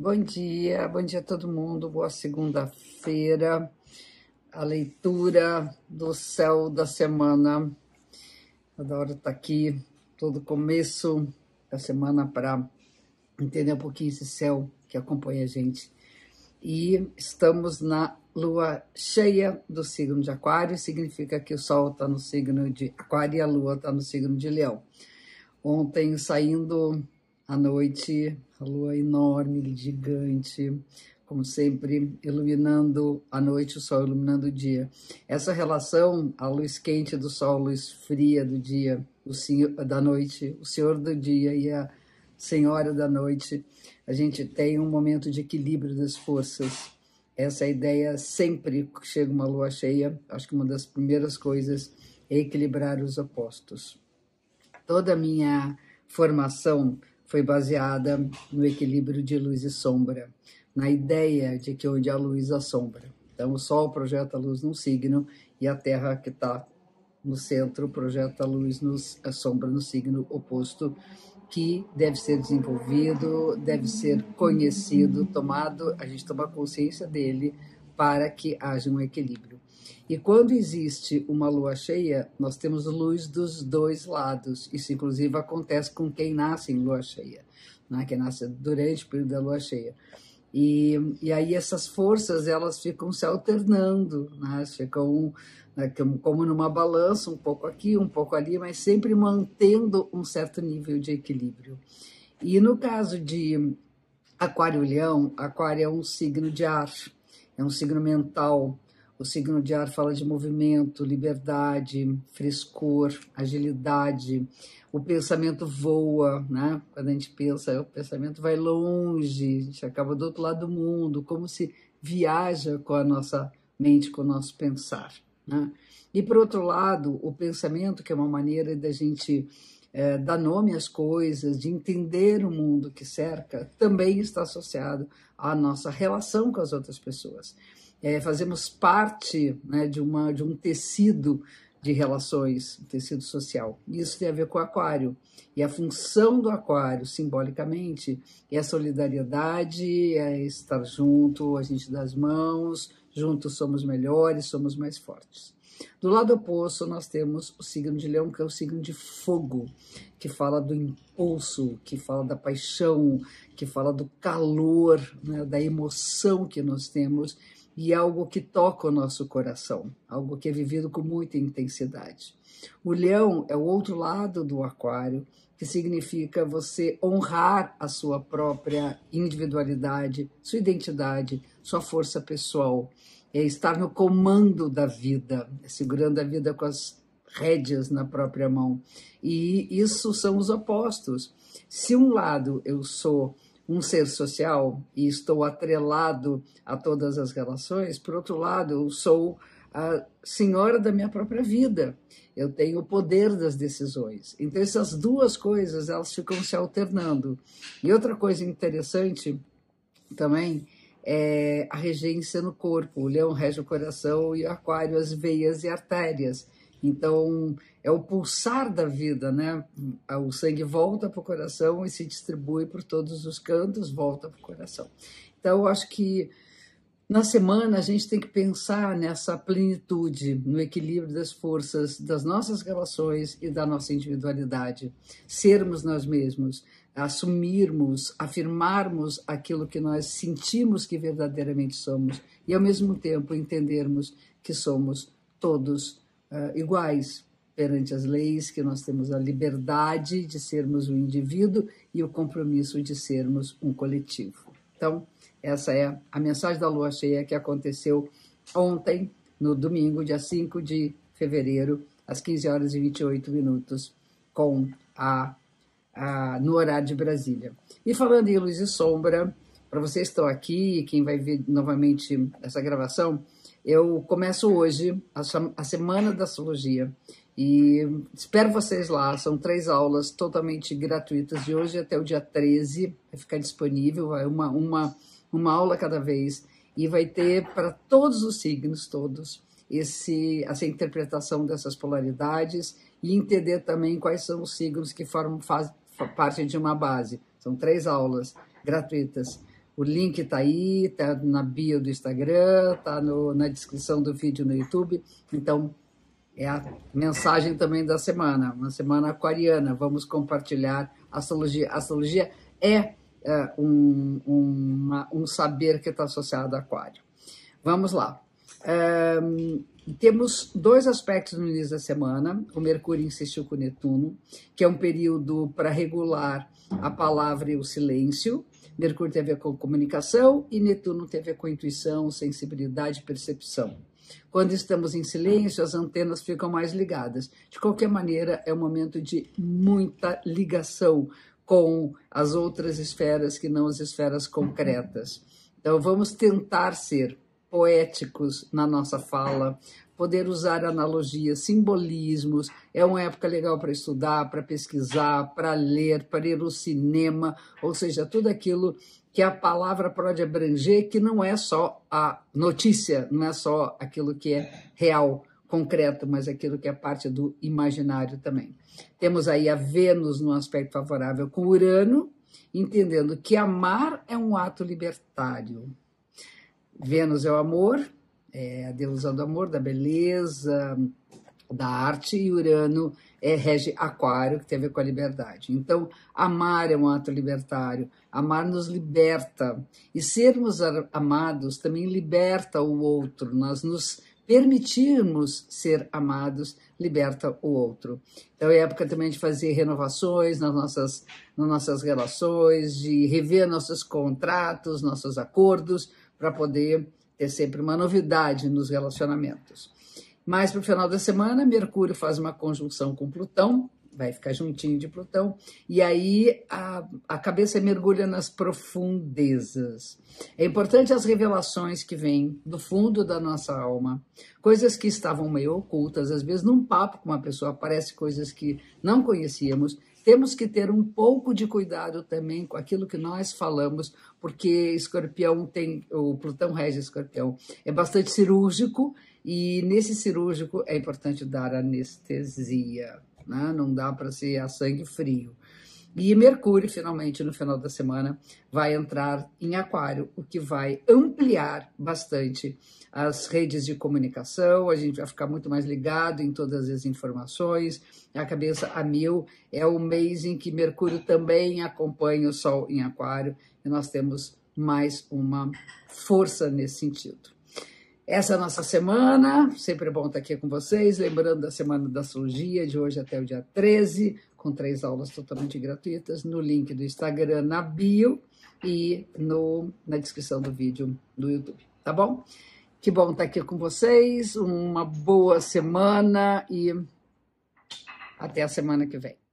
Bom dia a todo mundo, boa segunda-feira, a leitura do céu da semana. Adoro estar aqui todo começo da semana para entender um pouquinho esse céu que acompanha a gente. E estamos na lua cheia do signo de Aquário, significa que o Sol está no signo de Aquário e a Lua está no signo de Leão. Ontem, saindo à noite, a lua enorme, gigante, como sempre, iluminando a noite, o sol iluminando o dia. Essa relação, a luz quente do sol, a luz fria do dia, o senhor da noite, o senhor do dia e a senhora da noite, a gente tem um momento de equilíbrio das forças. Essa ideia sempre que chega uma lua cheia, acho que uma das primeiras coisas é equilibrar os opostos. Toda a minha formação foi baseada no equilíbrio de luz e sombra, na ideia de que onde há luz, há sombra. Então, o Sol projeta a luz num signo e a Terra, que está no centro, projeta a luz, a sombra no signo oposto, que deve ser desenvolvido, deve ser conhecido, tomado, a gente toma consciência dele para que haja um equilíbrio. E quando existe uma lua cheia, nós temos luz dos dois lados. Isso, inclusive, acontece com quem nasce em lua cheia, né? Quem nasce durante o período da lua cheia. E aí essas forças, elas ficam se alternando, né? Ficam como numa balança, um pouco aqui, um pouco ali, mas sempre mantendo um certo nível de equilíbrio. E no caso de Aquário e Leão, Aquário é um signo de ar, é um signo mental. O signo de ar fala de movimento, liberdade, frescor, agilidade. O pensamento voa, né? Quando a gente pensa, o pensamento vai longe, a gente acaba do outro lado do mundo, como se viaja com a nossa mente, com o nosso pensar, né? E, por outro lado, o pensamento, que é uma maneira da gente dar nome às coisas, de entender o mundo que cerca, também está associado à nossa relação com as outras pessoas. Fazemos parte, né, de um tecido de relações, um tecido social. Isso tem a ver com o Aquário. E a função do Aquário, simbolicamente, é a solidariedade, é estar junto, a gente dá as mãos, juntos somos melhores, somos mais fortes. Do lado oposto, nós temos o signo de Leão, que é o signo de fogo, que fala do impulso, que fala da paixão, que fala do calor, né, da emoção que nós temos, e algo que toca o nosso coração, algo que é vivido com muita intensidade. O Leão é o outro lado do Aquário, que significa você honrar a sua própria individualidade, sua identidade, sua força pessoal, é estar no comando da vida, segurando a vida com as rédeas na própria mão. E isso são os opostos. Se um lado eu sou um ser social e estou atrelado a todas as relações, por outro lado, eu sou a senhora da minha própria vida, eu tenho o poder das decisões. Então, essas duas coisas, elas ficam se alternando. E outra coisa interessante também é a regência no corpo. O Leão rege o coração e o Aquário as veias e artérias. Então, é o pulsar da vida, né? O sangue volta para o coração e se distribui por todos os cantos, volta para o coração. Então, eu acho que na semana a gente tem que pensar nessa plenitude, no equilíbrio das forças, das nossas relações e da nossa individualidade. Sermos nós mesmos, assumirmos, afirmarmos aquilo que nós sentimos que verdadeiramente somos e, ao mesmo tempo, entendermos que somos todos iguais perante as leis, que nós temos a liberdade de sermos um indivíduo e o compromisso de sermos um coletivo. Então, essa é a mensagem da lua cheia que aconteceu ontem, no domingo, dia 5 de fevereiro, às 15h28, com no horário de Brasília. E falando em luz e sombra, para vocês que estão aqui, quem vai ver novamente essa gravação, eu começo hoje a Semana da Astrologia e espero vocês lá. São 3 aulas totalmente gratuitas de hoje até o dia 13. Vai ficar disponível, vai uma aula cada vez. E vai ter para todos os signos, todos, essa interpretação dessas polaridades e entender também quais são os signos que formam parte de uma base. São 3 aulas gratuitas. O link está aí, está na bio do Instagram, está na descrição do vídeo no YouTube. Então, é a mensagem também da semana, uma semana aquariana. Vamos compartilhar astrologia. Astrologia é um saber que está associado a aquário. Vamos lá. Temos dois aspectos no início da semana. O Mercúrio insistiu com o Netuno, que é um período para regular a palavra e o silêncio. Mercúrio tem a ver com comunicação e Netuno tem a ver com intuição, sensibilidade e percepção. Quando estamos em silêncio, as antenas ficam mais ligadas. De qualquer maneira, é um momento de muita ligação com as outras esferas que não as esferas concretas. Então, vamos tentar ser poéticos na nossa fala, poder usar analogias, simbolismos. É uma época legal para estudar, para pesquisar, para ler, para ir ao cinema, ou seja, tudo aquilo que a palavra pode abranger, que não é só a notícia, não é só aquilo que é real, concreto, mas aquilo que é parte do imaginário também. Temos aí a Vênus num aspecto favorável com Urano, entendendo que amar é um ato libertário. Vênus é o amor, é a deusa do amor, da beleza, da arte, e Urano rege Aquário, que tem a ver com a liberdade. Então, amar é um ato libertário, amar nos liberta, e sermos amados também liberta o outro, nós nos permitirmos ser amados liberta o outro. Então é época também de fazer renovações nas nossas relações, de rever nossos contratos, nossos acordos, para poder ter sempre uma novidade nos relacionamentos. Mas para o final da semana, Mercúrio faz uma conjunção com Plutão, vai ficar juntinho de Plutão, e aí a cabeça mergulha nas profundezas. É importante as revelações que vêm do fundo da nossa alma, coisas que estavam meio ocultas, às vezes num papo com uma pessoa aparecem coisas que não conhecíamos. Temos que ter um pouco de cuidado também com aquilo que nós falamos, porque Escorpião tem, o Plutão rege Escorpião, é bastante cirúrgico, e nesse cirúrgico é importante dar anestesia. Não dá para ser a sangue frio. E Mercúrio, finalmente, no final da semana, vai entrar em Aquário, o que vai ampliar bastante as redes de comunicação, a gente vai ficar muito mais ligado em todas as informações, a cabeça a mil. É o mês em que Mercúrio também acompanha o Sol em Aquário, e nós temos mais uma força nesse sentido. Essa é a nossa semana, sempre bom estar aqui com vocês, lembrando da Semana da Astrologia, de hoje até o dia 13, com 3 aulas totalmente gratuitas, no link do Instagram, na bio e na descrição do vídeo do YouTube, tá bom? Que bom estar aqui com vocês, uma boa semana e até a semana que vem.